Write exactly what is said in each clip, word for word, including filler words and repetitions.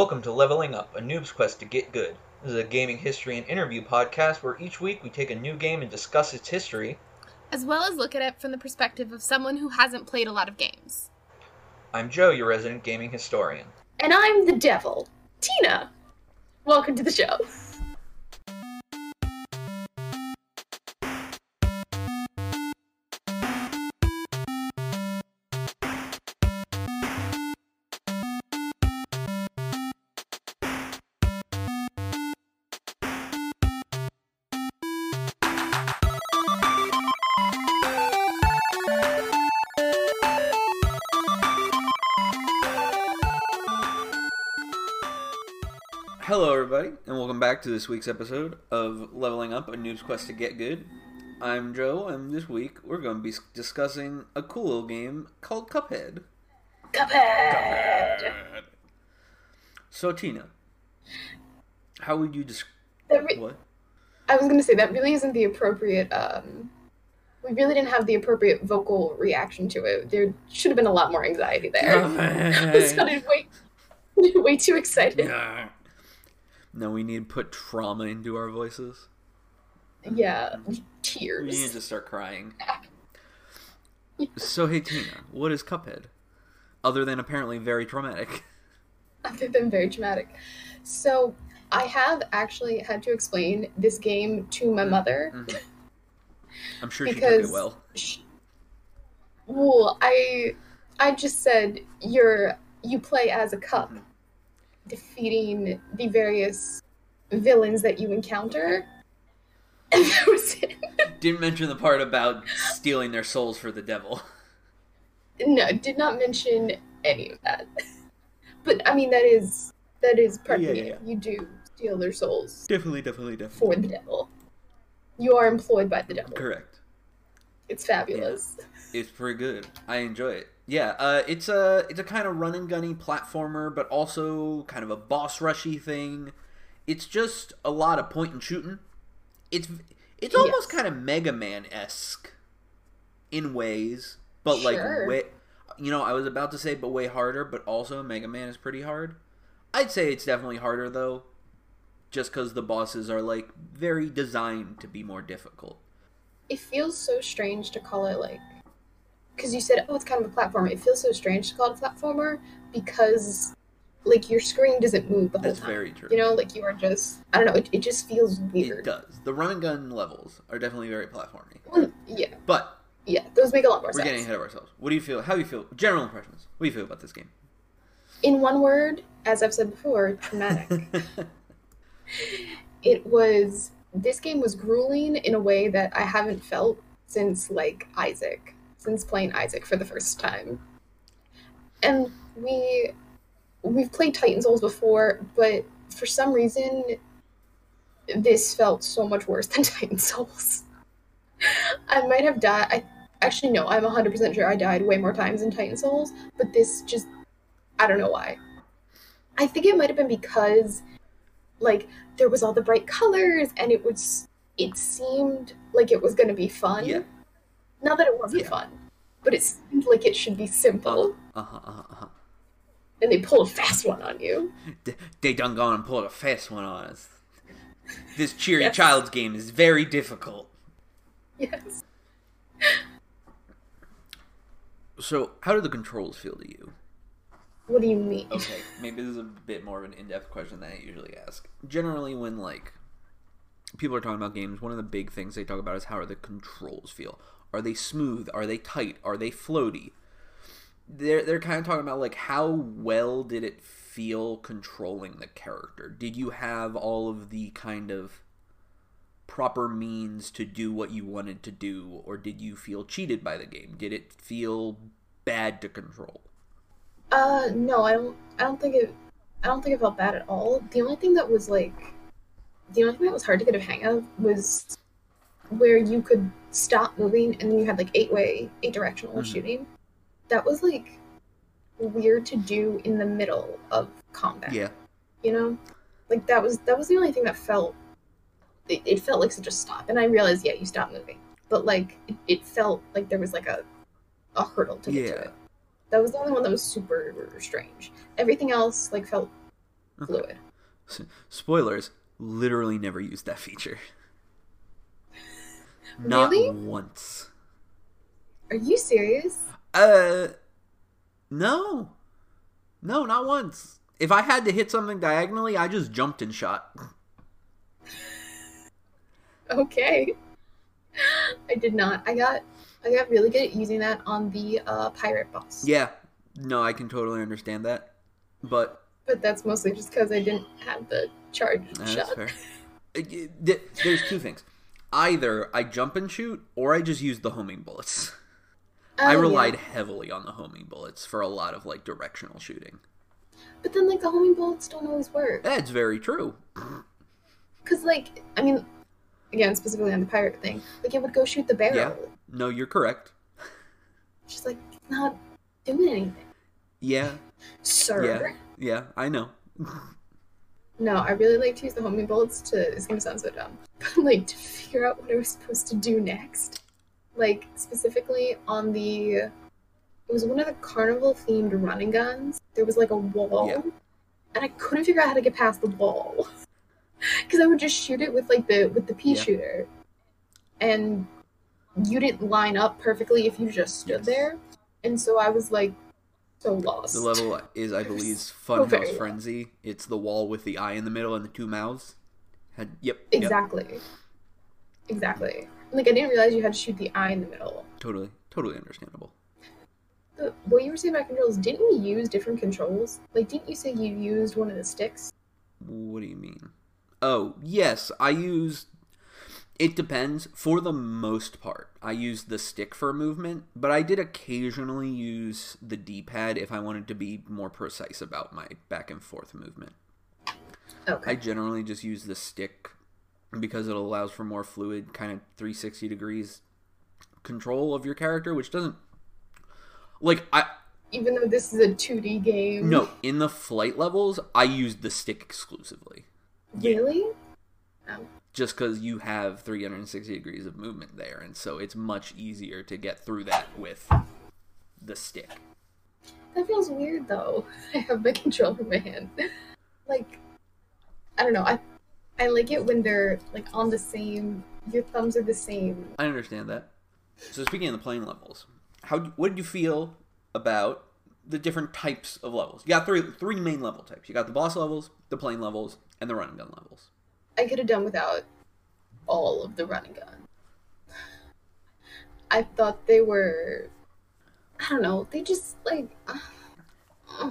Welcome to Leveling Up, a noob's quest to get good. This is a gaming history and interview podcast where each week we take a new game and discuss its history, as well as look at it from the perspective of someone who hasn't played a lot of games. I'm Joe, your resident gaming historian. And I'm the devil, Tina. Welcome to the show. Hello everybody, and welcome back to this week's episode of Leveling Up, a noob's quest to get good. I'm Joe, and this week we're going to be discussing a cool little game called Cuphead. Cuphead! Cuphead. So Tina, how would you describe... Re- what? I was going to say, that really isn't the appropriate, um... we really didn't have the appropriate vocal reaction to it. There should have been a lot more anxiety there. I sounded way, way too excited. Yeah. No, we need to put trauma into our voices. Yeah, tears. We need to start crying. Yeah. So, hey, Tina, what is Cuphead? Other than apparently very traumatic. Other than very traumatic. So, I have actually had to explain this game to my mother. Mm-hmm. I'm sure she took it well. She, well, I, I just said, you're, you play as a cup. Mm-hmm. Defeating the various villains that you encounter. And that was it. Didn't mention the part about stealing their souls for the devil. No, did not mention any of that. But, I mean, that is that is part yeah, of it. Yeah, yeah. You do steal their souls. Definitely, definitely, definitely. For the devil. You are employed by the devil. Correct. It's fabulous. Yeah. It's pretty good. I enjoy it. Yeah, uh, it's a it's a kind of run and gunny platformer, but also kind of a boss rushy thing. It's just a lot of point and shooting. It's it's almost yes. kind of Mega Man esque in ways, but sure. like way, you know, I was about to say, but way harder. But also, Mega Man is pretty hard. I'd say it's definitely harder though, just because the bosses are like very designed to be more difficult. It feels so strange to call it like. Because you said, oh, it's kind of a platformer. It feels so strange to call it a platformer because, like, your screen doesn't move the whole That's time. That's very true. You know, like, you are just, I don't know, it, it just feels weird. It does. The run-and-gun levels are definitely very platformy. Well, yeah. But. Yeah, those make a lot more we're sense. We're getting ahead of ourselves. What do you feel, how do you feel, general impressions, what do you feel about this game? In one word, as I've said before, traumatic. It was, this game was grueling in a way that I haven't felt since, like, Isaac. Since playing Isaac for the first time. And we, we've played Titan Souls before, but for some reason, this felt so much worse than Titan Souls. I might have died, I actually no, I'm one hundred percent sure I died way more times in Titan Souls, but this just, I don't know why. I think it might have been because, like, there was all the bright colors, and it was, it seemed like it was going to be fun. Yeah. Not that it wasn't yeah. fun, but it seemed like it should be simple. Uh-huh, uh-huh, uh-huh. And they pulled a fast one on you. D- they done gone and pulled a fast one on us. This cheery yes. child's game is very difficult. Yes. So, how do the controls feel to you? What do you mean? Okay, maybe this is a bit more of an in-depth question than I usually ask. Generally, when, like, people are talking about games, one of the big things they talk about is how do the controls feel. Are they smooth? Are they tight? Are they floaty? They're they're kind of talking about, like, how well did it feel controlling the character? Did you have all of the kind of proper means to do what you wanted to do, or did you feel cheated by the game? Did it feel bad to control? Uh, no, I don't. I don't think it. I don't think it felt bad at all. The only thing that was like, the only thing that was hard to get a hang of was where you could stop moving and then you had like eight way eight directional mm-hmm. shooting. That was like weird to do in the middle of combat. Yeah, you know, like that was that was the only thing that felt it, it felt like such a stop. And I realized yeah you stopped moving, but like it, it felt like there was like a a hurdle to get yeah. to it. That was the only one that was super strange. Everything else like felt Fluid. Okay. Spoilers, literally never used that feature. Not really? Once. Are you serious? Uh, no. No, not once. If I had to hit something diagonally, I just jumped and shot. Okay. I did not. I got I got really good at using that on the uh, pirate boss. Yeah. No, I can totally understand that. But But that's mostly just because I didn't have the charge uh, shot. That's fair. There's two things. Either I jump and shoot, or I just use the homing bullets. Oh, I relied yeah. heavily on the homing bullets for a lot of, like, directional shooting. But then, like, the homing bullets don't always work. That's very true. Because, like, I mean, again, specifically on the pirate thing, like, it would go shoot the barrel. Yeah. No, you're correct. She's like, it's not doing anything. Yeah. Sir. Yeah, yeah I know. No, I really like to use the homing bullets to, it's gonna sound so dumb, but like to figure out what I was supposed to do next. Like, specifically on the, it was one of the carnival themed running guns. There was like a wall, yeah. and I couldn't figure out how to get past the wall. Because I would just shoot it with like the, with the pea yeah. shooter. And you didn't line up perfectly if you just stood yes. there. And so I was like, so lost. The level is, I believe, Funhouse Frenzy. Low. It's the wall with the eye in the middle and the two mouths. Had, yep. Exactly. Yep. Exactly. Like, I didn't realize you had to shoot the eye in the middle. Totally. Totally understandable. The, what you were saying about controls, didn't we use different controls? Like, didn't you say you used one of the sticks? What do you mean? Oh, yes. I used... It depends. For the most part, I use the stick for movement, but I did occasionally use the D-pad if I wanted to be more precise about my back and forth movement. Okay. I generally just use the stick because it allows for more fluid, kind of three sixty degrees control of your character, which doesn't... Like, I... Even though this is a two D game. No, in the flight levels, I used the stick exclusively. Really? Yeah. Oh. Just because you have three hundred sixty degrees of movement there, and so it's much easier to get through that with the stick. That feels weird, though. I have my controller in my hand. Like, I don't know. I I like it when they're, like, on the same... Your thumbs are the same. I understand that. So speaking of the playing levels, how what did you feel about the different types of levels? You got three three main level types. You got the boss levels, the playing levels, and the run and gun levels. I could have done without all of the run and gun. I thought they were, I don't know, they just, like, uh,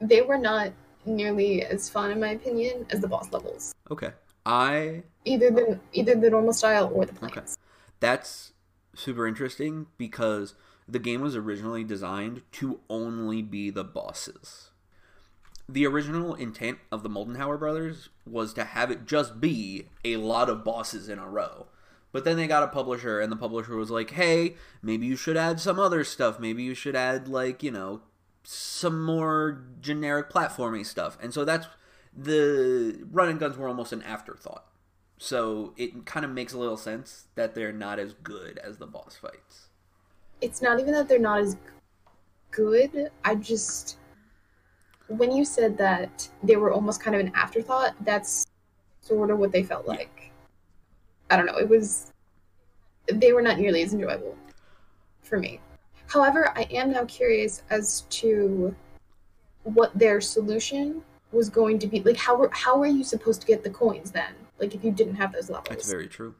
they were not nearly as fun, in my opinion, as the boss levels. Okay. I... Either the, either the normal style or the planes. Okay. That's super interesting because the game was originally designed to only be the bosses. The original intent of the Moldenhauer Brothers was to have it just be a lot of bosses in a row. But then they got a publisher, and the publisher was like, hey, maybe you should add some other stuff. Maybe you should add, like, you know, some more generic platforming stuff. And so that's... The run and guns were almost an afterthought. So it kind of makes a little sense that they're not as good as the boss fights. It's not even that they're not as good. I just... When you said that they were almost kind of an afterthought, that's sort of what they felt like. I don't know. It was... They were not nearly as enjoyable for me. However, I am now curious as to what their solution was going to be. Like, how were, how were you supposed to get the coins then? Like, if you didn't have those levels. That's very true.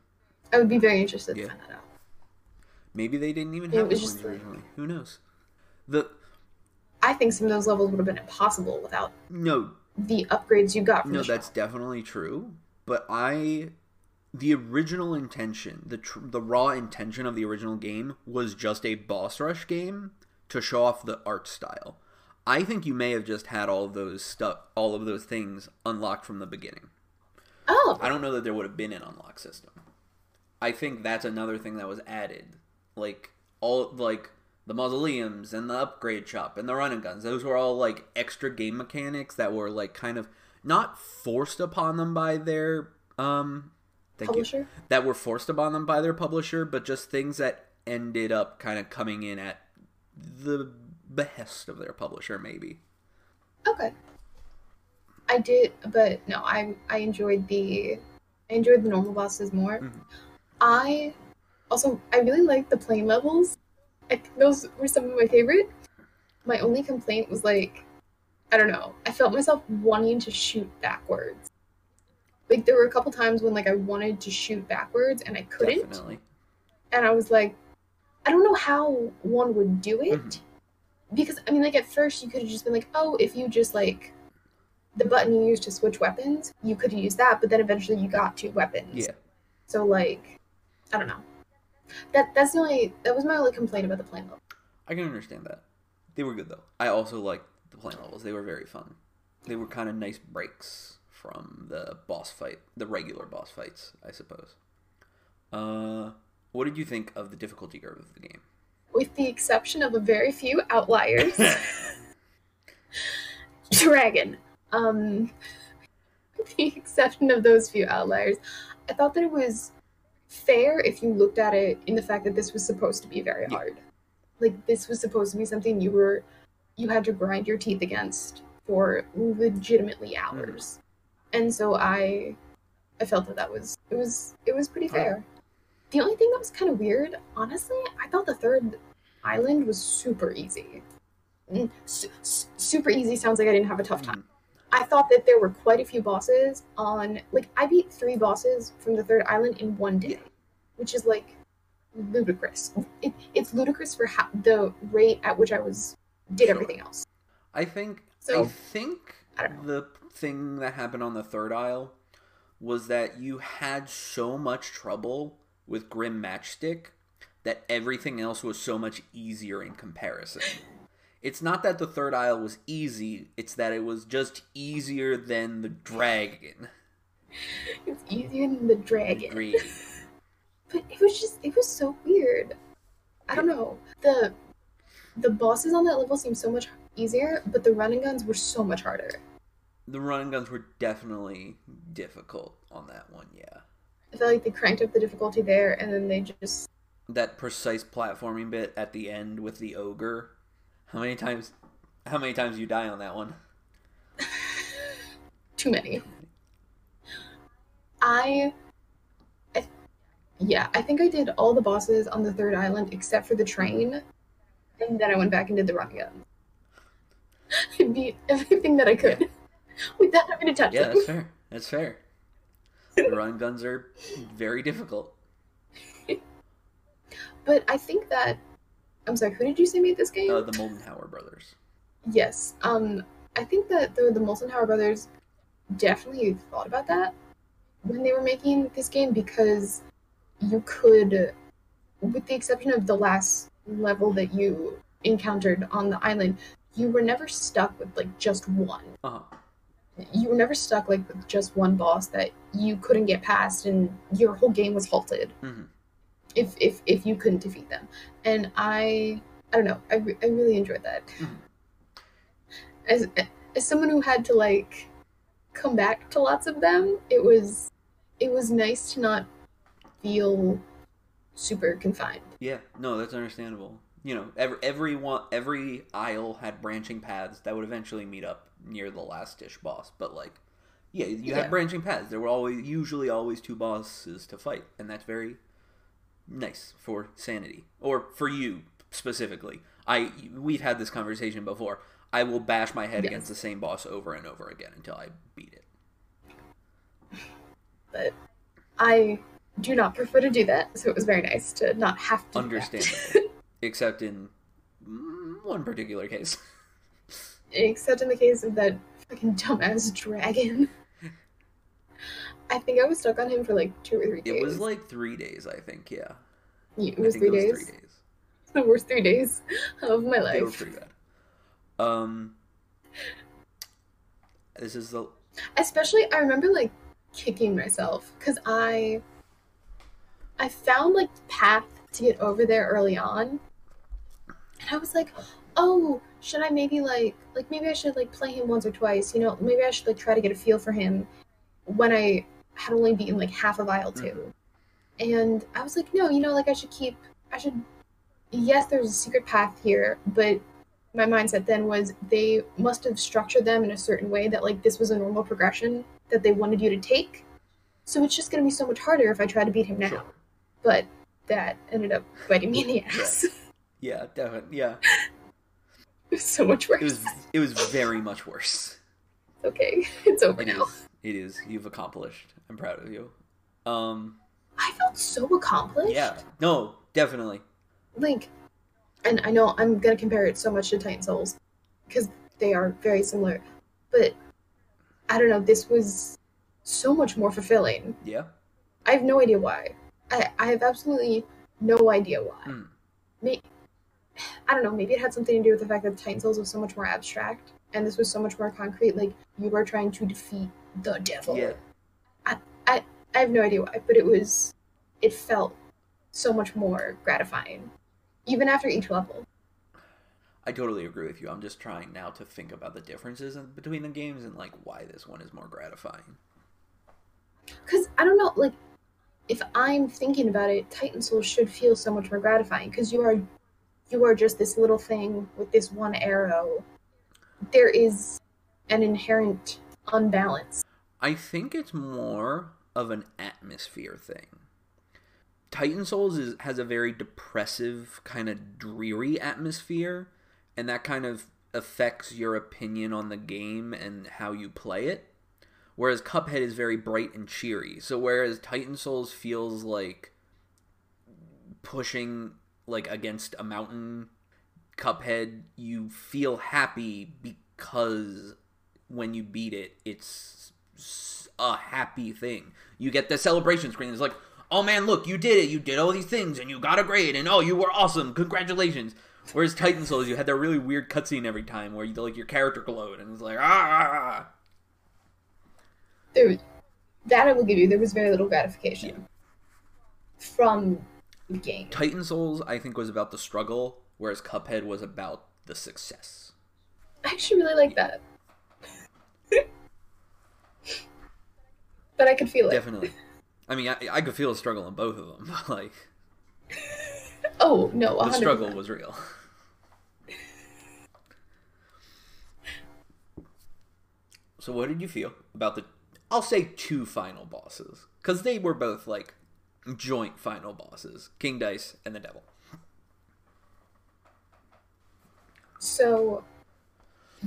I would be very interested yeah. to find that out. Maybe they didn't even have the coins originally. Like, who knows? The... I think some of those levels would have been impossible without no the upgrades you got from no, the shop. That's definitely true. But I... The original intention, the, tr the raw intention of the original game was just a boss rush game to show off the art style. I think you may have just had all of those stuff, all of those things unlocked from the beginning. Oh! I don't know that there would have been an unlock system. I think that's another thing that was added. Like, all... like. The mausoleums and the upgrade shop and the running guns, those were all, like, extra game mechanics that were, like, kind of not forced upon them by their um thank publisher you, that were forced upon them by their publisher, but just things that ended up kind of coming in at the behest of their publisher, maybe. Okay. I I did, but no, I I enjoyed the I enjoyed the normal bosses more. Mm-hmm. I also I really liked the plane levels. I think those were some of my favorite. My only complaint was like, I don't know, I felt myself wanting to shoot backwards. Like there were a couple times when like I wanted to shoot backwards and I couldn't. Definitely. And I was like, I don't know how one would do it. Mm-hmm. Because I mean like at first you could have just been like, oh, if you just like the button you used to switch weapons, you could have used that, but then eventually you got two weapons. Yeah. So like, I don't know. That that's the only that was my only complaint about the plane level. I can understand that. They were good though. I also liked the plane levels. They were very fun. They were kind of nice breaks from the boss fight, the regular boss fights, I suppose. Uh, what did you think of the difficulty curve of the game? With the exception of a very few outliers, Dragon. Um, with the exception of those few outliers, I thought that it was fair if you looked at it in the fact that this was supposed to be very yeah. hard. Like this was supposed to be something you were, you had to grind your teeth against for legitimately hours. Mm. And so I, I felt that that was, it was, it was pretty fair. Oh. The only thing that was kind of weird, honestly, I thought the third island was super easy. Su- su- super easy sounds like I didn't have a tough time. Mm. I thought that there were quite a few bosses on, like I beat three bosses from the third island in one day, which is like ludicrous. It, it's ludicrous for how, the rate at which I was did sure. everything else. I think so, I think I the thing that happened on the third isle was that you had so much trouble with Grim Matchstick that everything else was so much easier in comparison. It's not that the third isle was easy, it's that it was just easier than the dragon. It's easier than the dragon. Agreed. But it was just, it was so weird. I don't know. The the bosses on that level seemed so much easier, but the run and guns were so much harder. The run and guns were definitely difficult on that one, yeah. I felt like they cranked up the difficulty there, and then they just... That precise platforming bit at the end with the ogre. How many times, how many times you die on that one? Too many. I... Yeah, I think I did all the bosses on the third island except for the train, and then I went back and did the run again. I beat everything that I could yeah. without having to touch yeah, them. Yeah, that's fair. That's fair. The run guns are very difficult. But I think that... I'm sorry, who did you say made this game? Uh, the Moldenhauer Brothers. Yes. Um, I think that the, the Moldenhauer Brothers definitely thought about that when they were making this game, because... you could, with the exception of the last level that you encountered on the island, you were never stuck with, like, just one. Uh-huh. You were never stuck, like, with just one boss that you couldn't get past and your whole game was halted mm-hmm. if if if you couldn't defeat them. And I, I don't know, I, re- I really enjoyed that. Mm-hmm. As, as someone who had to, like, come back to lots of them, it was it was nice to not... feel super confined. Yeah, no, that's understandable. You know, every every, one, every aisle had branching paths that would eventually meet up near the last-ish boss. But, like, yeah, you yeah. had branching paths. There were always usually always two bosses to fight, and that's very nice for sanity. Or for you, specifically. I We've had this conversation before. I will bash my head yes. against the same boss over and over again until I beat it. But I... do not prefer to do that, so it was very nice to not have to. Understandable. Except in one particular case. Except in the case of that fucking dumbass dragon. I think I was stuck on him for like two or three days. It was like three days, I think, yeah. yeah it was I think three it was days. Three days. It's the worst three days of my life. They were pretty bad. Um, this is the. Especially, I remember like kicking myself because I. I found, like, the path to get over there early on, and I was like, oh, should I maybe, like, like, maybe I should, like, play him once or twice, you know, maybe I should, like, try to get a feel for him when I had only beaten, like, half of Isle two. Mm-hmm. And I was like, no, you know, like, I should keep, I should, yes, there's a secret path here, but my mindset then was they must have structured them in a certain way that, like, this was a normal progression that they wanted you to take. So it's just going to be so much harder if I try to beat him now. Sure. But that ended up biting me in the ass. Yeah, yeah definitely. Yeah. It was so much worse. It was, it was very much worse. Okay, it's over it now. Is, it is. You've accomplished. I'm proud of you. Um, I felt so accomplished. Yeah. No, definitely. Like, and I know I'm going to compare it so much to Titan Souls, because they are very similar. But, I don't know, this was so much more fulfilling. Yeah. I have no idea why. I, I have absolutely no idea why. Mm. Maybe, I don't know, maybe it had something to do with the fact that Titan Souls was so much more abstract, and this was so much more concrete, like, you were trying to defeat the devil. Yeah. I, I, I have no idea why, but it was, it felt so much more gratifying, even after each level. I totally agree with you. I'm just trying now to think about the differences in, between the games and, like, why this one is more gratifying. Because, I don't know, like, if I'm thinking about it, Titan Souls should feel so much more gratifying, because you are... you are just this little thing with this one arrow. There is an inherent unbalance. I think it's more of an atmosphere thing. Titan Souls is, has a very depressive, kind of dreary atmosphere, and that kind of affects your opinion on the game and how you play it. Whereas Cuphead is very bright and cheery. So whereas Titan Souls feels like pushing... like, against a mountain, Cuphead, you feel happy because when you beat it, it's a happy thing. You get the celebration screen. It's like, oh, man, look, you did it. You did all these things, and you got a grade, and, oh, you were awesome. Congratulations. Whereas Titan Souls, you had that really weird cutscene every time where, you like, your character glowed, and it's like, ah. There was, that I will give you. There was very little gratification yeah. from... game. Titan Souls, I think, was about the struggle, whereas Cuphead was about the success. I actually really like yeah. that. But I could feel it. Definitely. I mean, I, I could feel a struggle in both of them. Like, oh, no, one hundred percent. The struggle was real. So what did you feel about the, I'll say, two final bosses? Because they were both, like, joint final bosses, King Dice and the Devil. So,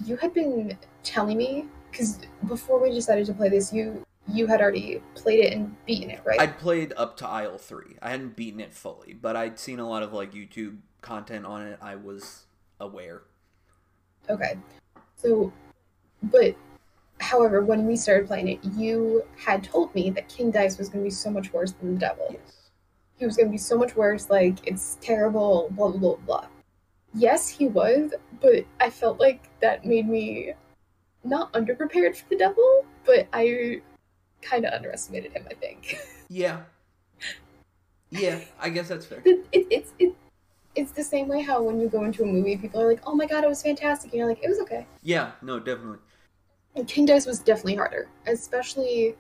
you had been telling me, because before we decided to play this, you you had already played it and beaten it, right? I'd played up to aisle three. I hadn't beaten it fully, but I'd seen a lot of, like, YouTube content on it. I was aware. Okay. So, but, however, when we started playing it, you had told me that King Dice was going to be so much worse than the Devil. Yes. He was going to be so much worse, like, it's terrible, blah, blah, blah. Yes, he was, but I felt like that made me not underprepared for the Devil, but I kind of underestimated him, I think. Yeah. Yeah, I guess that's fair. It, it, it's, it, it's the same way how when you go into a movie, people are like, oh my god, it was fantastic, and you're like, it was okay. Yeah, no, definitely. And King Dice was definitely harder, especially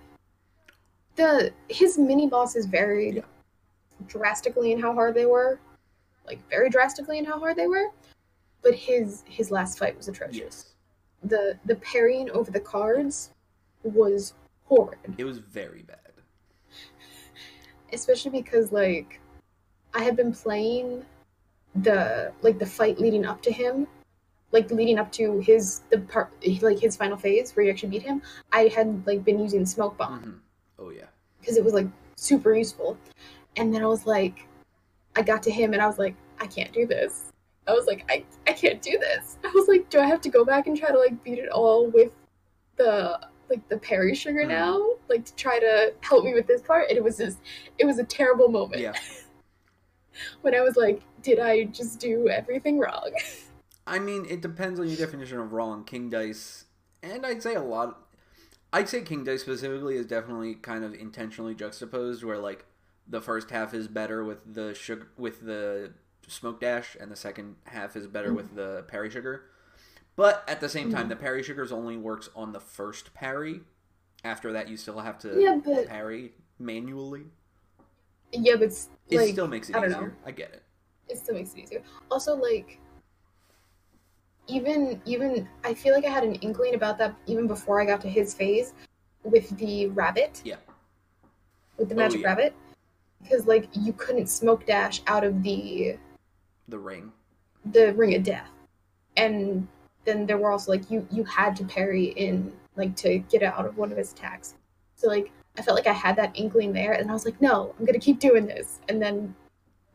the his mini bosses varied yeah. drastically in how hard they were, like very drastically in how hard they were. But his his last fight was atrocious. Yes. The the parrying over the cards was horrid. It was very bad, especially because like I had been playing the like the fight leading up to him. Like leading up to his the part like his final phase where you actually beat him, I had like been using smoke bomb. Mm-hmm. Oh yeah, because it was like super useful. And then I was like, I got to him and I was like, I can't do this. I was like, I I can't do this. I was like, do I have to go back and try to like beat it all with the like the parry sugar mm-hmm. now, like to try to help me with this part? And it was just it was a terrible moment. Yeah. When I was like, did I just do everything wrong? I mean, it depends on your definition of wrong. King Dice, and I'd say a lot... Of, I'd say King Dice specifically is definitely kind of intentionally juxtaposed, where, like, the first half is better with the sugar, with the smoke dash, and the second half is better mm-hmm. with the parry sugar. But at the same time, mm-hmm. the parry sugars only works on the first parry. After that, you still have to yeah, but... parry manually. Yeah, but... Like, it still makes it I easier. Know. I get it. It still makes it easier. Also, like... even even I feel like I had an inkling about that even before I got to his phase with the rabbit. Yeah. With the magic oh, yeah. rabbit. Because, like, you couldn't smoke dash out of the... The ring. The ring of death. And then there were also, like, you, you had to parry in, like, to get out of one of his attacks. So, like, I felt like I had that inkling there, and I was like, no, I'm going to keep doing this. And then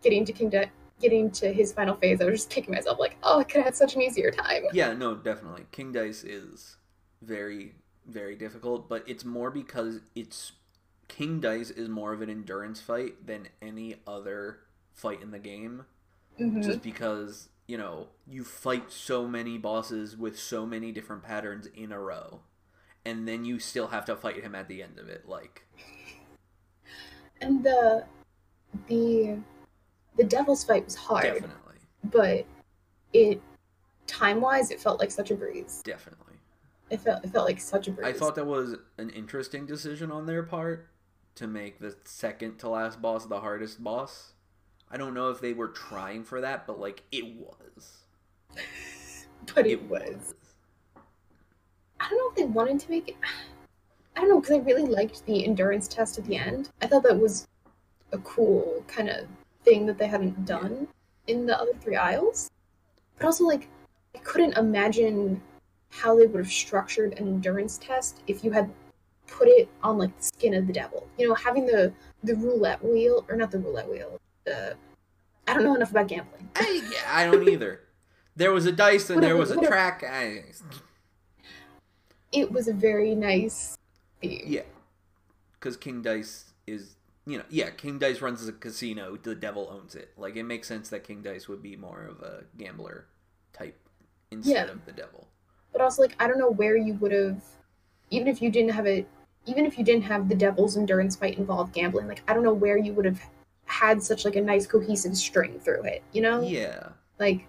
getting to King Di- getting to his final phase, I was just kicking myself, like, oh, I could have had such an easier time. Yeah, no, definitely. King Dice is very, very difficult, but it's more because it's... King Dice is more of an endurance fight than any other fight in the game. Mm-hmm. Just because, you know, you fight so many bosses with so many different patterns in a row. And then you still have to fight him at the end of it, like. And the the the devil's fight was hard. Definitely. But it time wise it felt like such a breeze. Definitely. It felt it felt like such a breeze. I thought that was an interesting decision on their part. To make the second to last boss the hardest boss. I don't know if they were trying for that, but, like, it was. but it, it was. was. I don't know if they wanted to make it... I don't know, because I really liked the endurance test at the end. I thought that was a cool kind of thing that they hadn't done yeah. in the other three aisles. But also, like, I couldn't imagine how they would have structured an endurance test if you had... put it on, like, the skin of the devil. You know, having the, the roulette wheel, or not the roulette wheel, the... I don't know enough about gambling. I, yeah, I don't either. There was a dice and whatever, there was a whatever. track. I... It was a very nice theme. Yeah. Because King Dice is, you know, yeah, King Dice runs a casino, the devil owns it. Like, it makes sense that King Dice would be more of a gambler type instead yeah. of the devil. But also, like, I don't know where you would have... Even if you didn't have it, even if you didn't have the devil's endurance fight involved gambling, like, I don't know where you would have had such, like, a nice cohesive string through it, you know? Yeah. Like,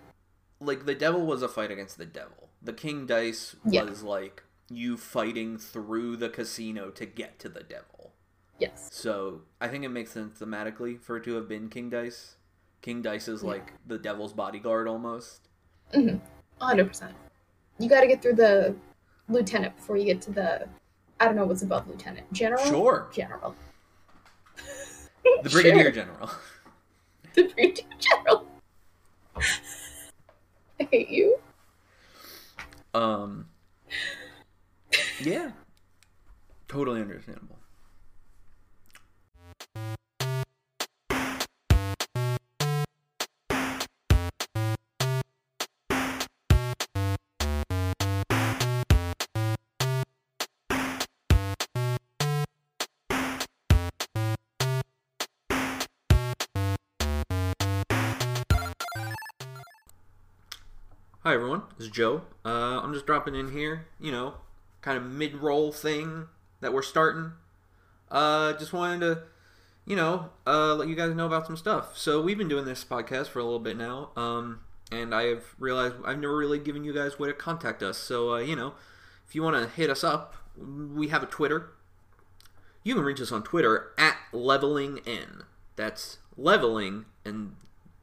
like the devil was a fight against the devil. The King Dice was, yeah. like, you fighting through the casino to get to the devil. Yes. So, I think it makes sense thematically for it to have been King Dice. King Dice is, yeah. like, the devil's bodyguard, almost. Mm-hmm. one hundred percent. You gotta get through the... Lieutenant before you get to the... I don't know what's above Lieutenant. General? Sure. General. The Brigadier sure. General. The Brigadier General. I hate you. Um. Yeah. Totally understandable. Hi everyone, this is Joe. Uh, I'm just dropping in here, you know, kind of mid-roll thing that we're starting. Uh, just wanted to, you know, uh, let you guys know about some stuff. So we've been doing this podcast for a little bit now, um, and I have realized I've never really given you guys a way to contact us. So, uh, you know, if you want to hit us up, we have a Twitter. You can reach us on Twitter at Leveling N. That's Leveling and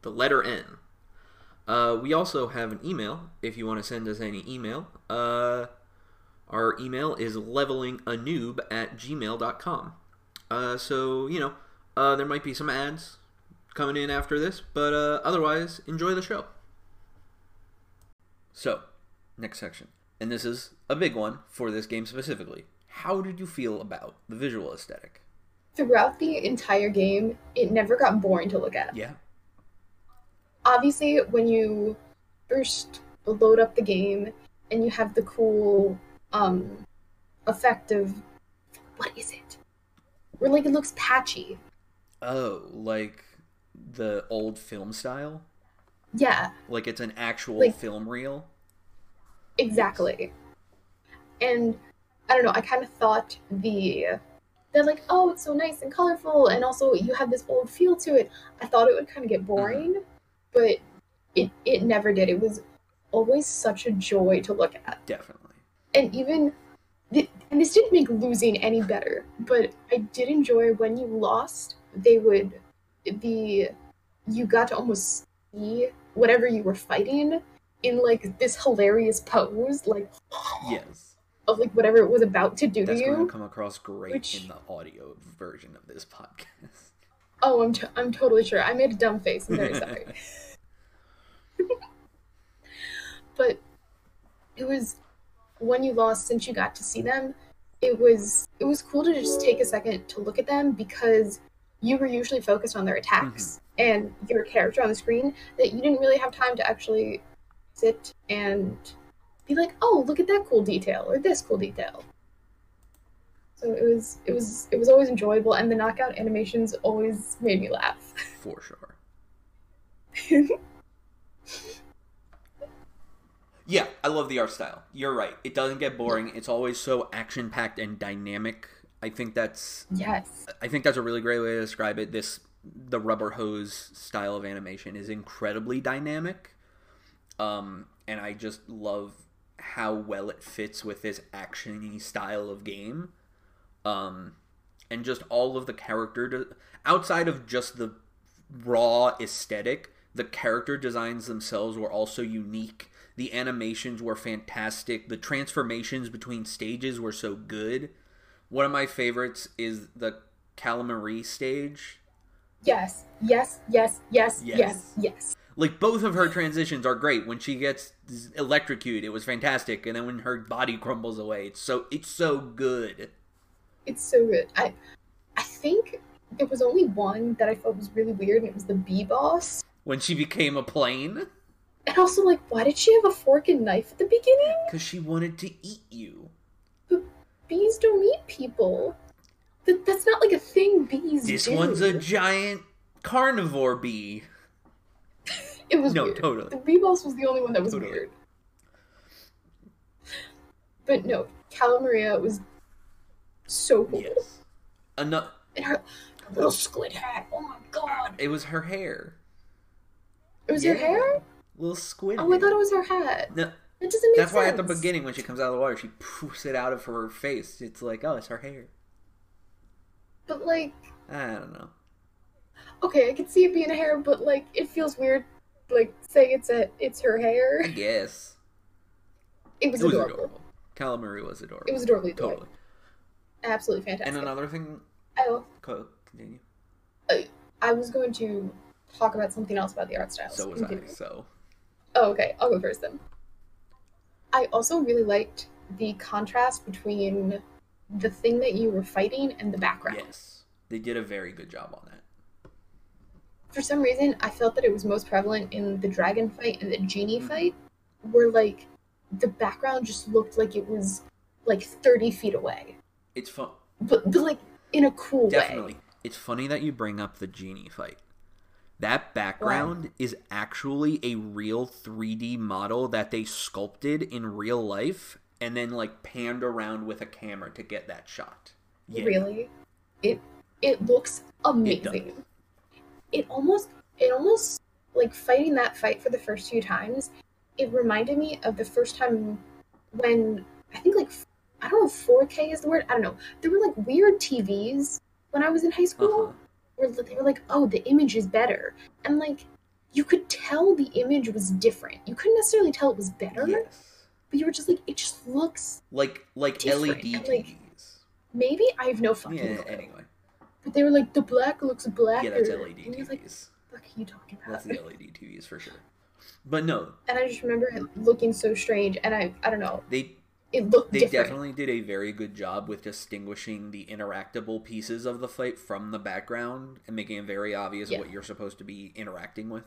the letter N. Uh, we also have an email, if you want to send us any email. Uh, our email is levelinganoob at gmail dot com. Uh, so, you know, uh, there might be some ads coming in after this, but uh, otherwise, enjoy the show. So, next section. And this is a big one for this game specifically. How did you feel about the visual aesthetic? Throughout the entire game, it never got boring to look at. Yeah. Obviously, when you first load up the game and you have the cool um, effect of... What is it? Where, like, it looks patchy. Oh, like the old film style? Yeah. Like it's an actual like, film reel? Exactly. And, I don't know, I kind of thought the... They're like, oh, it's so nice and colorful, and also you have this old feel to it. I thought it would kind of get boring. Mm-hmm. But it it never did. It was always such a joy to look at. Definitely. And even, th- and this didn't make losing any better, but I did enjoy when you lost, they would, the, you got to almost see whatever you were fighting, in, like, this hilarious pose, like, yes, of, like, whatever it was about to do That's to you. That's going to come across great which... in the audio version of this podcast. Oh, I'm, t I'm totally sure. I made a dumb face. I'm very sorry. But it was, when you lost, since you got to see them, it was, it was cool to just take a second to look at them, because you were usually focused on their attacks mm-hmm. and your character on the screen, that you didn't really have time to actually sit and be like, oh, look at that cool detail, or this cool detail. So it was, it was, it was always enjoyable, and the knockout animations always made me laugh. For sure. Yeah, I love the art style. You're right. It doesn't get boring. It's always so action-packed and dynamic. I think that's yes. I think that's a really great way to describe it. This the rubber hose style of animation is incredibly dynamic. Um, and I just love how well it fits with this action-y style of game. Um, and just all of the character de outside of just the raw aesthetic, the character designs themselves were also unique. The animations were fantastic. The transformations between stages were so good. One of my favorites is the Cala Maria stage. Yes, yes, yes, yes, yes, yes, yes. Like, both of her transitions are great. When she gets electrocuted, it was fantastic. And then when her body crumbles away, it's so, it's so good. It's so good. I, I think there was only one that I thought was really weird, and it was the bee boss. When she became a plane. And also, like, why did she have a fork and knife at the beginning? Because she wanted to eat you. But bees don't eat people. Th that's not, like, a thing bees do. This one's a giant carnivore bee. It was no, weird. Totally. The bee boss was the only one that was totally. Weird. But no, Cala Maria was so cool. Yes. Enough. And her little squid hat. Oh, my God. It was her hair. It was yeah. her hair? Little squid. Oh, I thought it was her hat. No, it doesn't make that's sense. That's why at the beginning, when she comes out of the water, she poofs it out of her face. It's like, oh, it's her hair. But like, I don't know. Okay, I can see it being a hair, but like, it feels weird, like saying it's a, it's her hair. Yes. It was, it was adorable. adorable. Cala Maria was adorable. It was adorably adorable. Totally. Absolutely fantastic. And another thing. Oh. Continue. I, I was going to talk about something else about the art style. So was continue. I. So. Oh, okay. I'll go first then. I also really liked the contrast between the thing that you were fighting and the background. Yes. They did a very good job on that. For some reason, I felt that it was most prevalent in the dragon fight and the genie mm-hmm. fight, where, like, the background just looked like it was, like, thirty feet away. It's fun. But, but like, in a cool Definitely. way. Definitely. It's funny that you bring up the genie fight. That background wow. is actually a real three D model that they sculpted in real life and then, like, panned around with a camera to get that shot. Yeah. Really? It it looks amazing. It, it almost it almost like fighting that fight for the first few times, it reminded me of the first time when I think, like, I don't know if four K is the word, I don't know. There were, like, weird T Vs when I was in high school. Uh-huh. Where they were like, oh, the image is better. And, like, you could tell the image was different. You couldn't necessarily tell it was better. Yes. But you were just like, it just looks Like, like different. L E D T Vs. Like, maybe? I have no fucking yeah, clue. Anyway. But they were like, the black looks blacker. Yeah, that's L E D T Vs. And you're like, what the fuck are you talking about? That's the L E D T Vs for sure. But no. And I just remember it looking so strange. And I, I don't know. They... It looked they different. Definitely did a very good job with distinguishing the interactable pieces of the fight from the background and making it very obvious yeah. what you're supposed to be interacting with.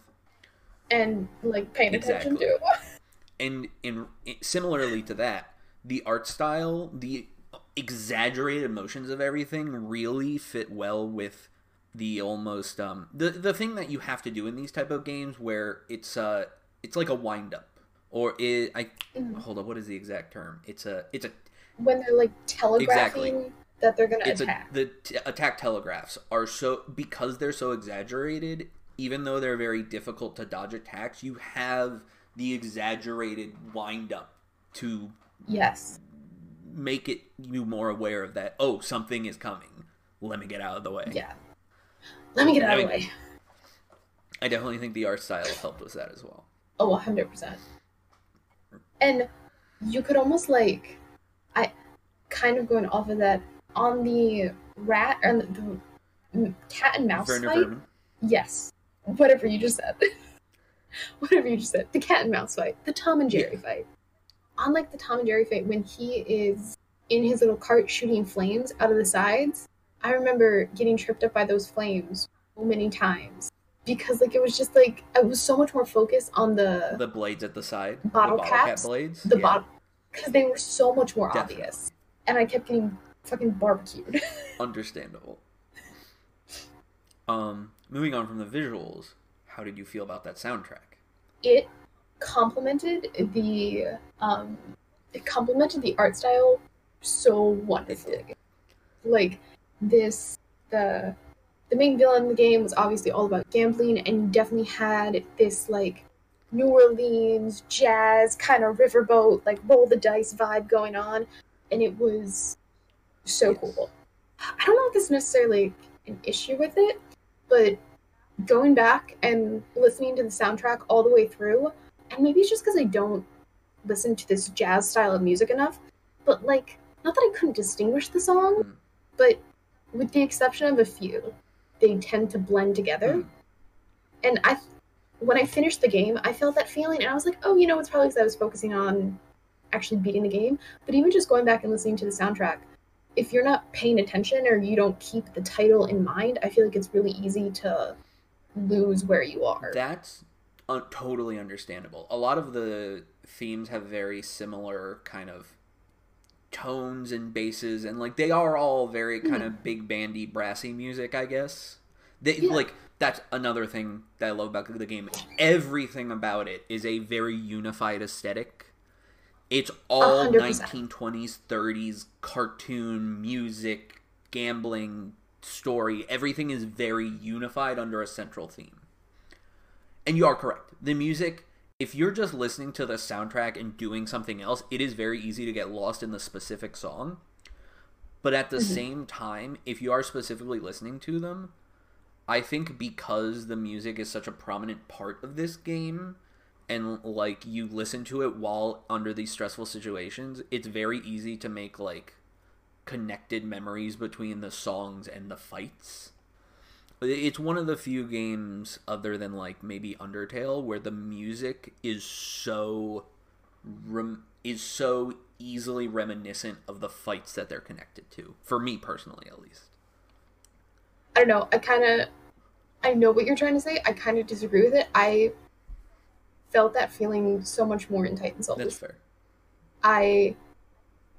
And, like, paying exactly. attention to. And in, in, similarly to that, the art style, the exaggerated emotions of everything really fit well with the almost... Um, the, the thing that you have to do in these type of games where it's, uh, it's like a wind-up. Or it, I mm. hold on. What is the exact term? It's a, it's a. When they're like telegraphing exactly. that they're gonna it's attack. A, the t attack telegraphs are so because they're so exaggerated. Even though they're very difficult to dodge attacks, you have the exaggerated wind up to yes make it you more aware of that. Oh, something is coming. Let me get out of the way. Yeah. Let me get out I of the way. I definitely think the art style helped with that as well. Oh, one hundred percent. And you could almost like, I kind of going off of that, on the rat or the, the cat and mouse Werner fight. Berman. Yes, whatever you just said. Whatever you just said. The cat and mouse fight. The Tom and Jerry yeah. fight. On like the Tom and Jerry fight, when he is in his little cart shooting flames out of the sides, I remember getting tripped up by those flames so many times. Because like it was just like, I was so much more focused on the... The blades at the side. Bottle, the bottle caps. Cap blades. The yeah. bottle. Because they were so much more Definitely. obvious. And I kept getting fucking barbecued. Understandable. Um, moving on from the visuals, how did you feel about that soundtrack? It complemented the um, it complemented the art style so wonderfully. Like this, the the main villain in the game was obviously all about gambling, and definitely had this like New Orleans jazz kind of riverboat, like roll the dice vibe going on, and it was so yes. cool. I don't know if this is necessarily an issue with it, but going back and listening to the soundtrack all the way through, and maybe it's just because I don't listen to this jazz style of music enough, but like, not that I couldn't distinguish the song, mm. but with the exception of a few, they tend to blend together. Mm. And I, when I finished the game, I felt that feeling, and I was like, oh, you know, it's probably because I was focusing on actually beating the game. But even just going back and listening to the soundtrack, if you're not paying attention or you don't keep the title in mind, I feel like it's really easy to lose where you are. That's un- totally understandable. A lot of the themes have very similar kind of tones and basses, and like they are all very kind mm-hmm. of big bandy, brassy music, I guess. They, yeah. Like that's another thing that I love about the game. Everything about it is a very unified aesthetic. It's all one hundred percent. nineteen twenties, thirties, cartoon, music, gambling, story. Everything is very unified under a central theme. And you are correct. The music, if you're just listening to the soundtrack and doing something else, it is very easy to get lost in the specific song. But at the mm-hmm. same time, if you are specifically listening to them, I think because the music is such a prominent part of this game, and like you listen to it while under these stressful situations, it's very easy to make like connected memories between the songs and the fights. It's one of the few games other than like maybe Undertale where the music is so rem- is so easily reminiscent of the fights that they're connected to, for me personally at least. I don't know, I kind of I know what you're trying to say. I kind of disagree with it. I felt that feeling so much more in Titan Souls. That's fair. I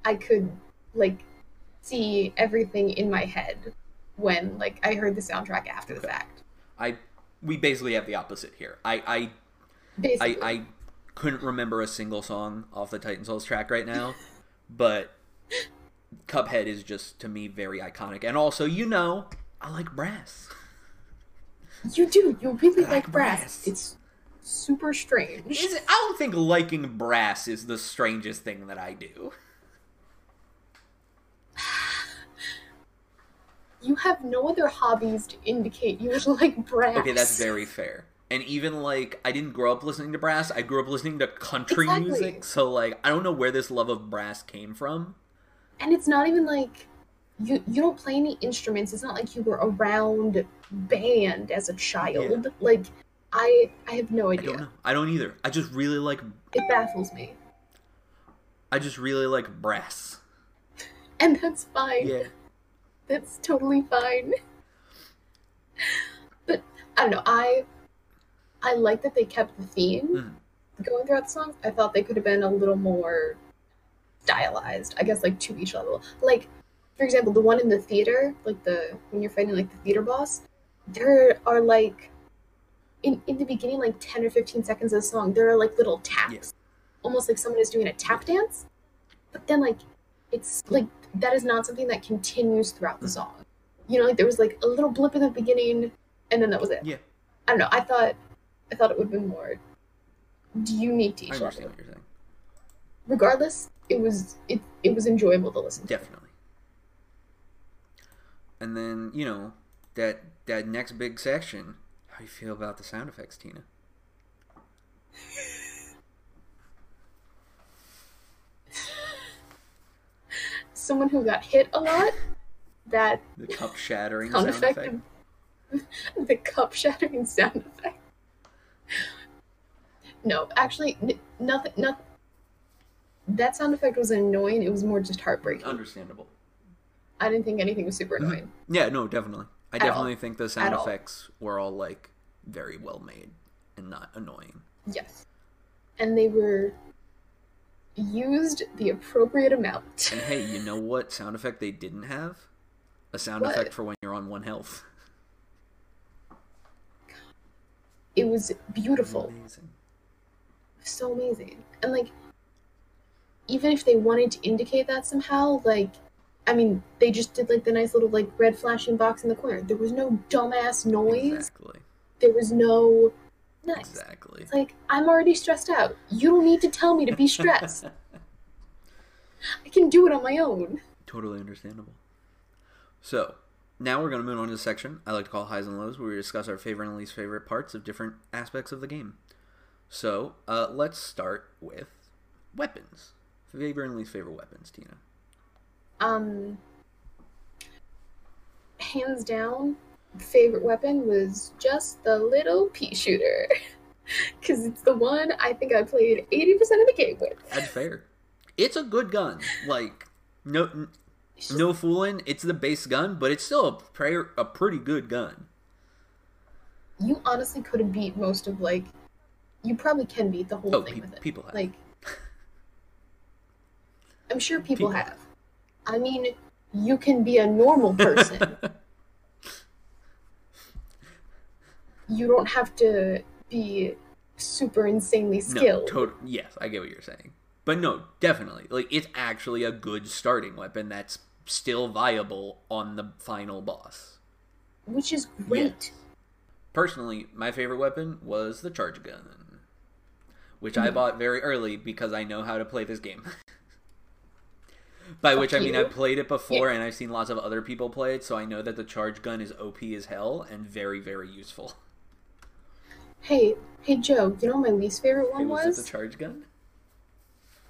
I could like see everything in my head when like I heard the soundtrack after okay. the fact. I we basically have the opposite here. I I, I I couldn't remember a single song off the Titan Souls track right now, but Cuphead is just to me very iconic. And also, you know, I like brass. You do. You really like, like brass. brass. It's super strange. Is it, I don't think liking brass is the strangest thing that I do. You have no other hobbies to indicate you would like brass. Okay, that's very fair. And even like, I didn't grow up listening to brass. I grew up listening to country exactly. music. So like, I don't know where this love of brass came from. And it's not even like you you don't play any instruments. It's not like you were around band as a child. Yeah. Like. I, I have no idea. I don't know. I don't either. I just really like... It baffles me. I just really like brass. And that's fine. Yeah. That's totally fine. But, I don't know. I I like that they kept the theme mm. going throughout the songs. I thought they could have been a little more stylized. I guess, like, to each level. Like, for example, the one in the theater, like, the when you're fighting, like, the theater boss, there are, like... In, in the beginning, like ten or fifteen seconds of the song, there are like little taps, yeah. almost like someone is doing a tap dance. But then, like, it's like that is not something that continues throughout the song. You know, like there was like a little blip in the beginning, and then that was it. Yeah, I don't know. I thought, I thought it would have been more unique to each other. I understand what you're saying. Regardless, it was it it was enjoyable to listen to. Definitely. And then you know that that next big section. How do you feel about the sound effects, Tina? someone who got hit a lot, that the cup shattering sound effect. effect. Of, the cup shattering sound effect. No, actually, n nothing. Not that sound effect was annoying. It was more just heartbreaking. Understandable. I didn't think anything was super annoying. Yeah, no, definitely. I At definitely all. think the sound At effects all. were all like very well made and not annoying. Yes, and they were used the appropriate amount. And hey, you know what sound effect they didn't have? A sound what? effect for when you're on one health. It was beautiful. Amazing. So amazing. And like, even if they wanted to indicate that somehow, like, I mean, they just did like the nice little like red flashing box in the corner. There was no dumbass noise. Exactly. There was no nice. Exactly. It's like, I'm already stressed out. You don't need to tell me to be stressed. I can do it on my own. Totally understandable. So, now we're going to move on to the section I like to call Highs and Lows, where we discuss our favorite and least favorite parts of different aspects of the game. So, uh, let's start with weapons. Favorite and least favorite weapons, Tina. Um, hands down, favorite weapon was just the little pea shooter, because it's the one I think I played eighty percent of the game with. That's fair. It's a good gun. Like, no, just, no fooling. It's the base gun, but it's still a, prayer, a pretty good gun. You honestly could have beat most of, like, you probably can beat the whole oh, thing with it. People have. Like, I'm sure people, people have. I mean, you can be a normal person. You don't have to be super insanely skilled. No, totally. Yes, I get what you're saying. But no, definitely. Like, it's actually a good starting weapon that's still viable on the final boss. Which is great. Yes. Personally, my favorite weapon was the charge gun, which mm. I bought very early because I know how to play this game. By Fuck which I mean you. I played it before, yeah. and I've seen lots of other people play it, so I know that the charge gun is O P as hell and very, very useful. Hey, hey Joe, you know what my least favorite one hey, was? Was it the charge gun?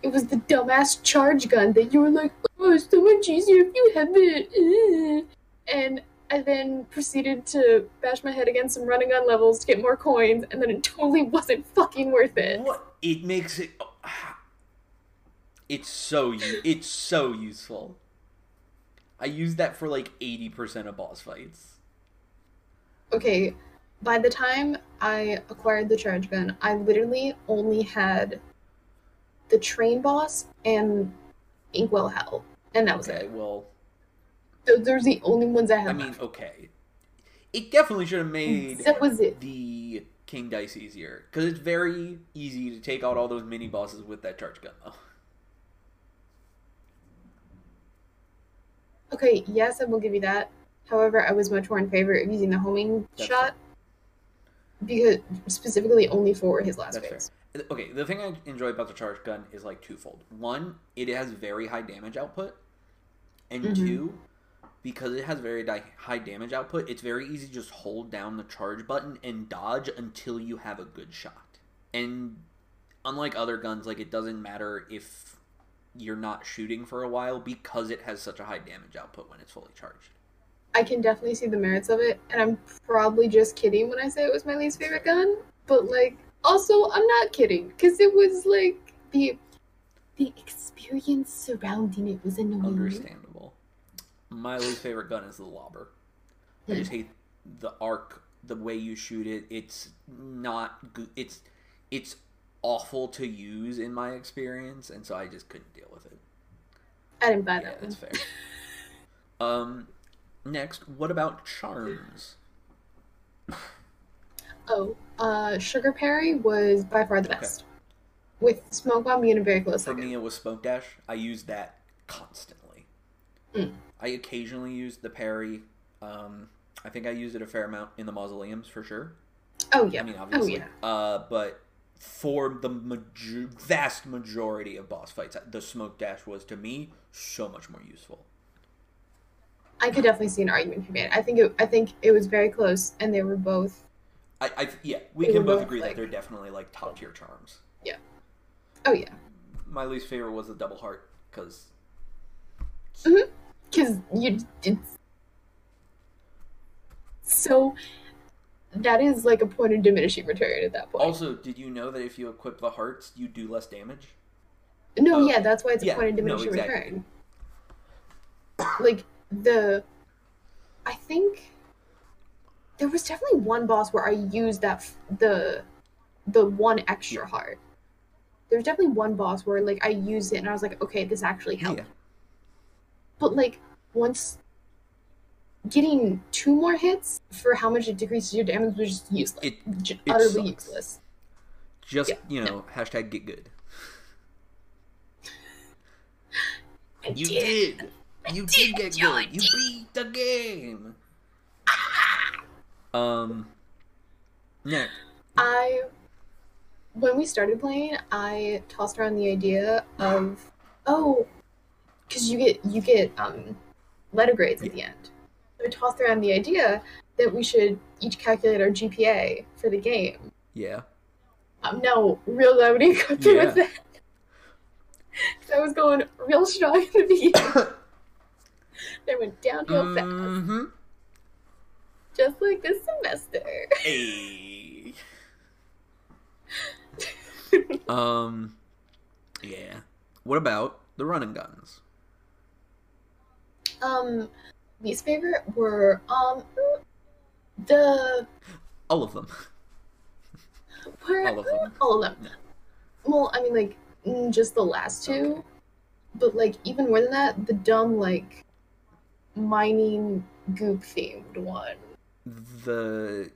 It was the dumbass charge gun that you were like, oh, it's so much easier if you have it. And I then proceeded to bash my head against some running gun levels to get more coins, and then it totally wasn't fucking worth it. What? It makes it... It's so it's so useful. I used that for like eighty percent of boss fights. Okay, by the time I acquired the charge gun, I literally only had the train boss and Inkwell Hell, and that was okay, it. Well, Th those are the only ones I had. I mean, left. okay, it definitely should have made that was it. the King Dice easier, because it's very easy to take out all those mini bosses with that charge gun though. Okay, yes, I will give you that. However, I was much more in favor of using the homing That's shot, fair. because specifically only for his last That's phase. Fair. Okay, the thing I enjoy about the charge gun is like twofold. One, it has very high damage output, and mm-hmm. two, because it has very high damage output, it's very easy to just hold down the charge button and dodge until you have a good shot. And unlike other guns, like it doesn't matter if you're not shooting for a while because it has such a high damage output when it's fully charged. I can definitely see the merits of it, and I'm probably just kidding when I say it was my least favorite gun, but like also I'm not kidding, because it was like the the experience surrounding it was annoying. Understandable. My least favorite gun is the lobber. I just hate the arc, the way you shoot it. It's not good. It's it's awful to use in my experience, and so I just couldn't deal with it. I didn't buy yeah, that. That's fair. um, next, what about charms? Oh, uh, Sugar Perry was by far the okay. best, with Smoke Bomb being a very close second. For me, it was Smoke Dash. I used that constantly. Mm. I occasionally used the Perry. Um, I think I used it a fair amount in the mausoleums for sure. Oh yeah. I mean, obviously. Oh yeah. Uh, but. For the major vast majority of boss fights, the Smoke Dash was, to me, so much more useful. I could definitely see an argument for me. I think it, I think it was very close, and they were both... I, I Yeah, we can both, both agree like, that they're definitely, like, top-tier charms. Yeah. Oh, yeah. My least favorite was the Double Heart, because Mm-hmm. Because you, it's so that is like a point of diminishing return at that point. Also, did you know that if you equip the hearts, you do less damage? No, oh. yeah, that's why it's a yeah, point of diminishing no, exactly. return. Like the, I think there was definitely one boss where I used that the, the one extra heart. There's definitely one boss where like I used it and I was like, okay, this actually helped. Yeah. But like once getting two more hits for how much it decreases your damage was just useless. It, it utterly sucks. useless. Just yeah, you know, no. hashtag get good. I you did. did. You I did get good. You beat the game. Ah. Um. Yeah. I. When we started playing, I tossed around the idea of, oh, because you get you get um, letter grades at yeah. the end. So I tossed around the idea that we should each calculate our G P A for the game. Yeah. Um. No, real nobody got through yeah. with that. So I was going real strong in the beginning. They went downhill mm-hmm. fast. Just like this semester. Hey. um, yeah. What about the run and guns? Um, least favorite were, um, the... All of them. Were, all of them. All of them. No. Well, I mean, like, just the last two. Okay. But, like, even more than that, the dumb, like, mining goop themed one. The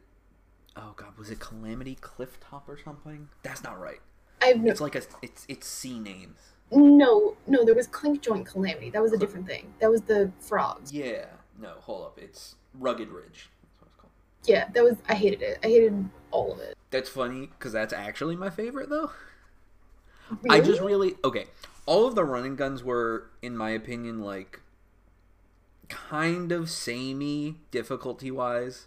oh god, was it Calamity Clifftop or something? That's not right. I've no... It's like a it's it's C names. No, no, there was Clink Joint Calamity. That was a different thing. That was the frogs. Yeah, no, hold up. It's Rugged Ridge. That's what it's called. Yeah, that was I hated it. I hated all of it. That's funny because that's actually my favorite though. Really? I just really okay. All of the run and guns were, in my opinion, like. Kind of samey difficulty wise,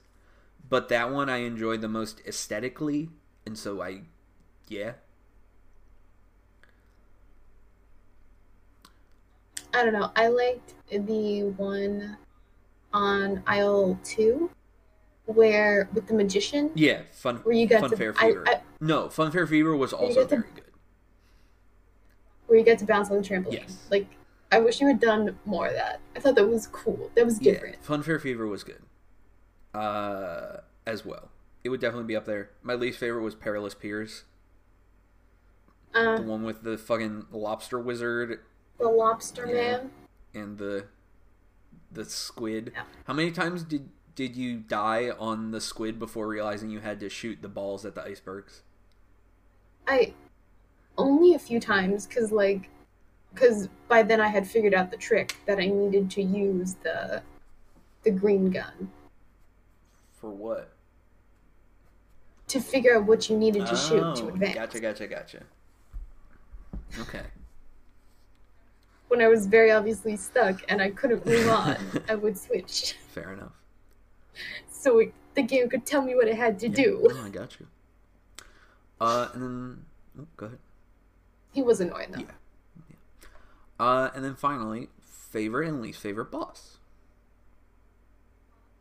but that one I enjoyed the most aesthetically, and so I yeah I don't know, I liked the one on aisle two where with the magician yeah fun where you got fun to, fair fever I, I, no fun fair fever was also very to, good where you got to bounce on the trampoline yes. like I wish you had done more of that. I thought that was cool. That was different. Yeah, Funfair Fever was good. Uh, as well. It would definitely be up there. My least favorite was Perilous Piers. Uh, the one with the fucking lobster wizard. The lobster yeah, man. And the the squid. Yeah. How many times did, did you die on the squid before realizing you had to shoot the balls at the icebergs? I... Only a few times, because, like... Because by then I had figured out the trick that I needed to use the the green gun. For what? To figure out what you needed to oh, shoot to advance. Gotcha, gotcha, gotcha. Okay. When I was very obviously stuck and I couldn't move on, I would switch. Fair enough. So it, the game could tell me what it had to yeah. do. Oh, I got you. Uh, and then... Oh, go ahead. He was annoying, though. Yeah. Uh, and then finally, favorite and least favorite boss.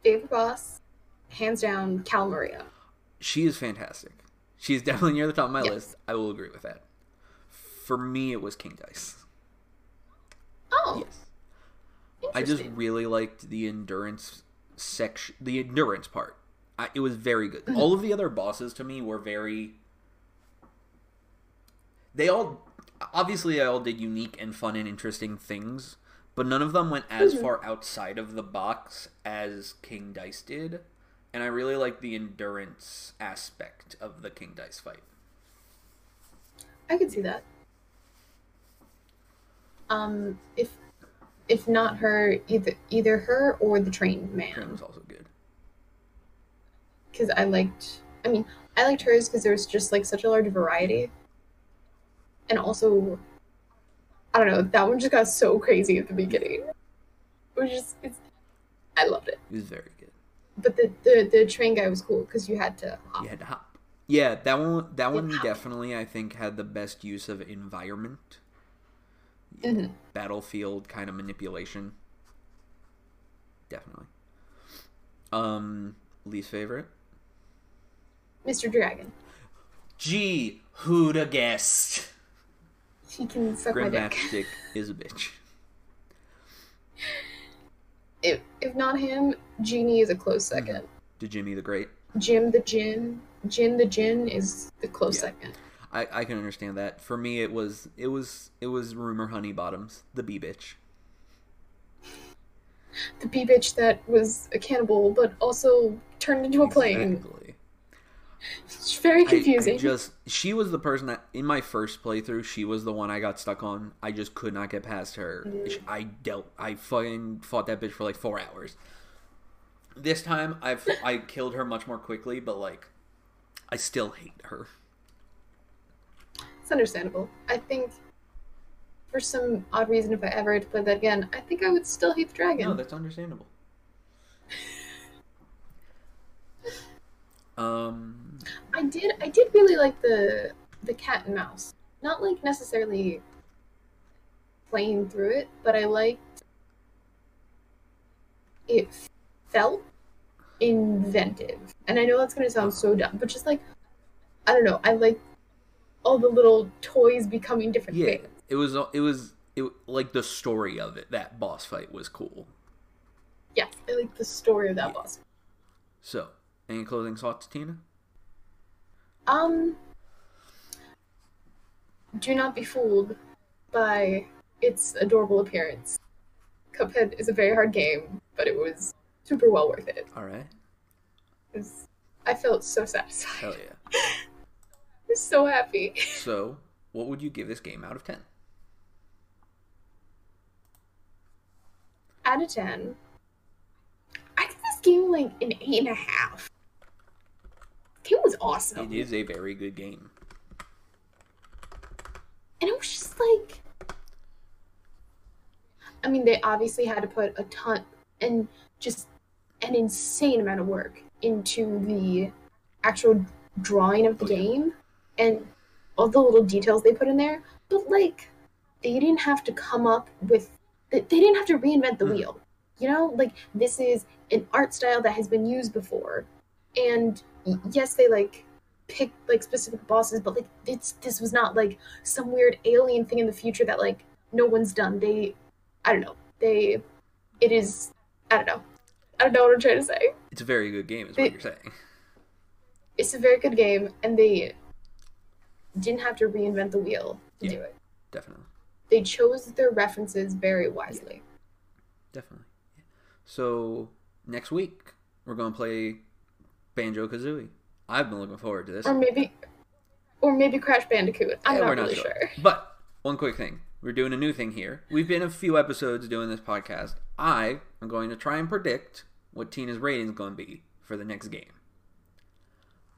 Favorite boss, hands down, Cala Maria. She is fantastic. She is definitely near the top of my yes. list. I will agree with that. For me, it was King Dice. Oh. Yes. I just really liked the endurance section, the endurance part. I, it was very good. Mm-hmm. All of the other bosses to me were very. They all. Obviously, they all did unique and fun and interesting things, but none of them went as mm-hmm. far outside of the box as King Dice did, and I really like the endurance aspect of the King Dice fight. I could see that. Um, if if not her, either either her or the Train Man. Train was also good. Because I liked, I mean, I liked hers because there was just like such a large variety. And also, I don't know, that one just got so crazy at the beginning. It was just, it's, I loved it. It was very good. But the the, the train guy was cool because you had to hop. You had to hop. Yeah, that one, that one definitely, I think, had the best use of environment. mm-hmm. battlefield kind of manipulation. Definitely. Um, least favorite? Mister Dragon. Gee, who'da guessed? He can suck Grim my dick. Grim Matchstick is a bitch. If, if not him, Genie is a close second. To Djimmi the Great. Jim the Jin. Jin the Jin is the close yeah. second. I, I can understand that. For me, it was it was it was Rumor Honeybottoms, the bee bitch. The bee bitch that was a cannibal, but also turned into a plane. Exactly. It's very confusing. I, I just she was the person that in my first playthrough, she was the one I got stuck on. I just could not get past her. Mm. I dealt. I fucking fought that bitch for like four hours. This time, I've I killed her much more quickly, but like, I still hate her. It's understandable. I think, for some odd reason, if I ever had to play that again, I think I would still hate the dragon. No, that's understandable. Um, I did. I did really like the the cat and mouse. Not like necessarily playing through it, but I liked it felt inventive. And I know that's going to sound so dumb, but just like I don't know. I liked all the little toys becoming different yeah, things. Yeah, it was. It was. It like the story of it. That boss fight was cool. Yeah, I liked the story of that yeah. boss. So. Any closing thoughts, Tina? Um, do not be fooled by its adorable appearance. Cuphead is a very hard game, but it was super well worth it. All right. It was, I felt so satisfied. Hell yeah. I was so happy. So, what would you give this game out of ten? Out of ten, I give this game like an eight and a half. It was awesome. It is a very good game. And it was just like... I mean, they obviously had to put a ton and just an insane amount of work into the actual drawing of the oh, yeah. game and all the little details they put in there. But, like, they didn't have to come up with... They didn't have to reinvent the mm. wheel. You know? Like, this is an art style that has been used before. And... yes, they like picked like specific bosses, but like it's this was not like some weird alien thing in the future that like no one's done. They, I don't know. They, it is. I don't know. I don't know what I'm trying to say. It's a very good game, is they, what you're saying. It's a very good game, and they didn't have to reinvent the wheel to yeah, do it. Definitely. They chose their references very wisely. Yeah. Definitely. Yeah. So next week we're gonna play Banjo-Kazooie. I've been looking forward to this. Or maybe or maybe Crash Bandicoot. I'm yeah, not, we're not really sure. sure. But one quick thing. We're doing a new thing here. We've been a few episodes doing this podcast. I am going to try and predict what Tina's rating is going to be for the next game.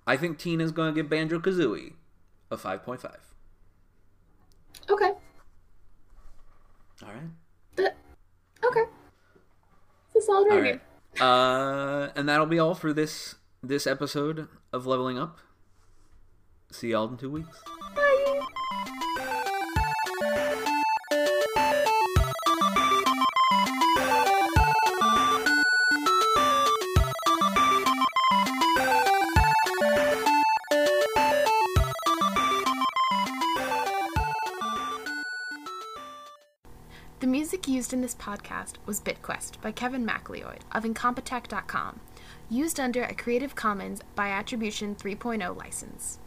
I think Tina's going to give Banjo-Kazooie a five point five. Okay. All right. That, okay. That's a solid rating. Right. Uh, and that'll be all for this This episode of Leveling Up. See y'all in two weeks. Bye. The music used in this podcast was BitQuest by Kevin MacLeod of Incompetech dot com. Used under a Creative Commons by Attribution three point oh license.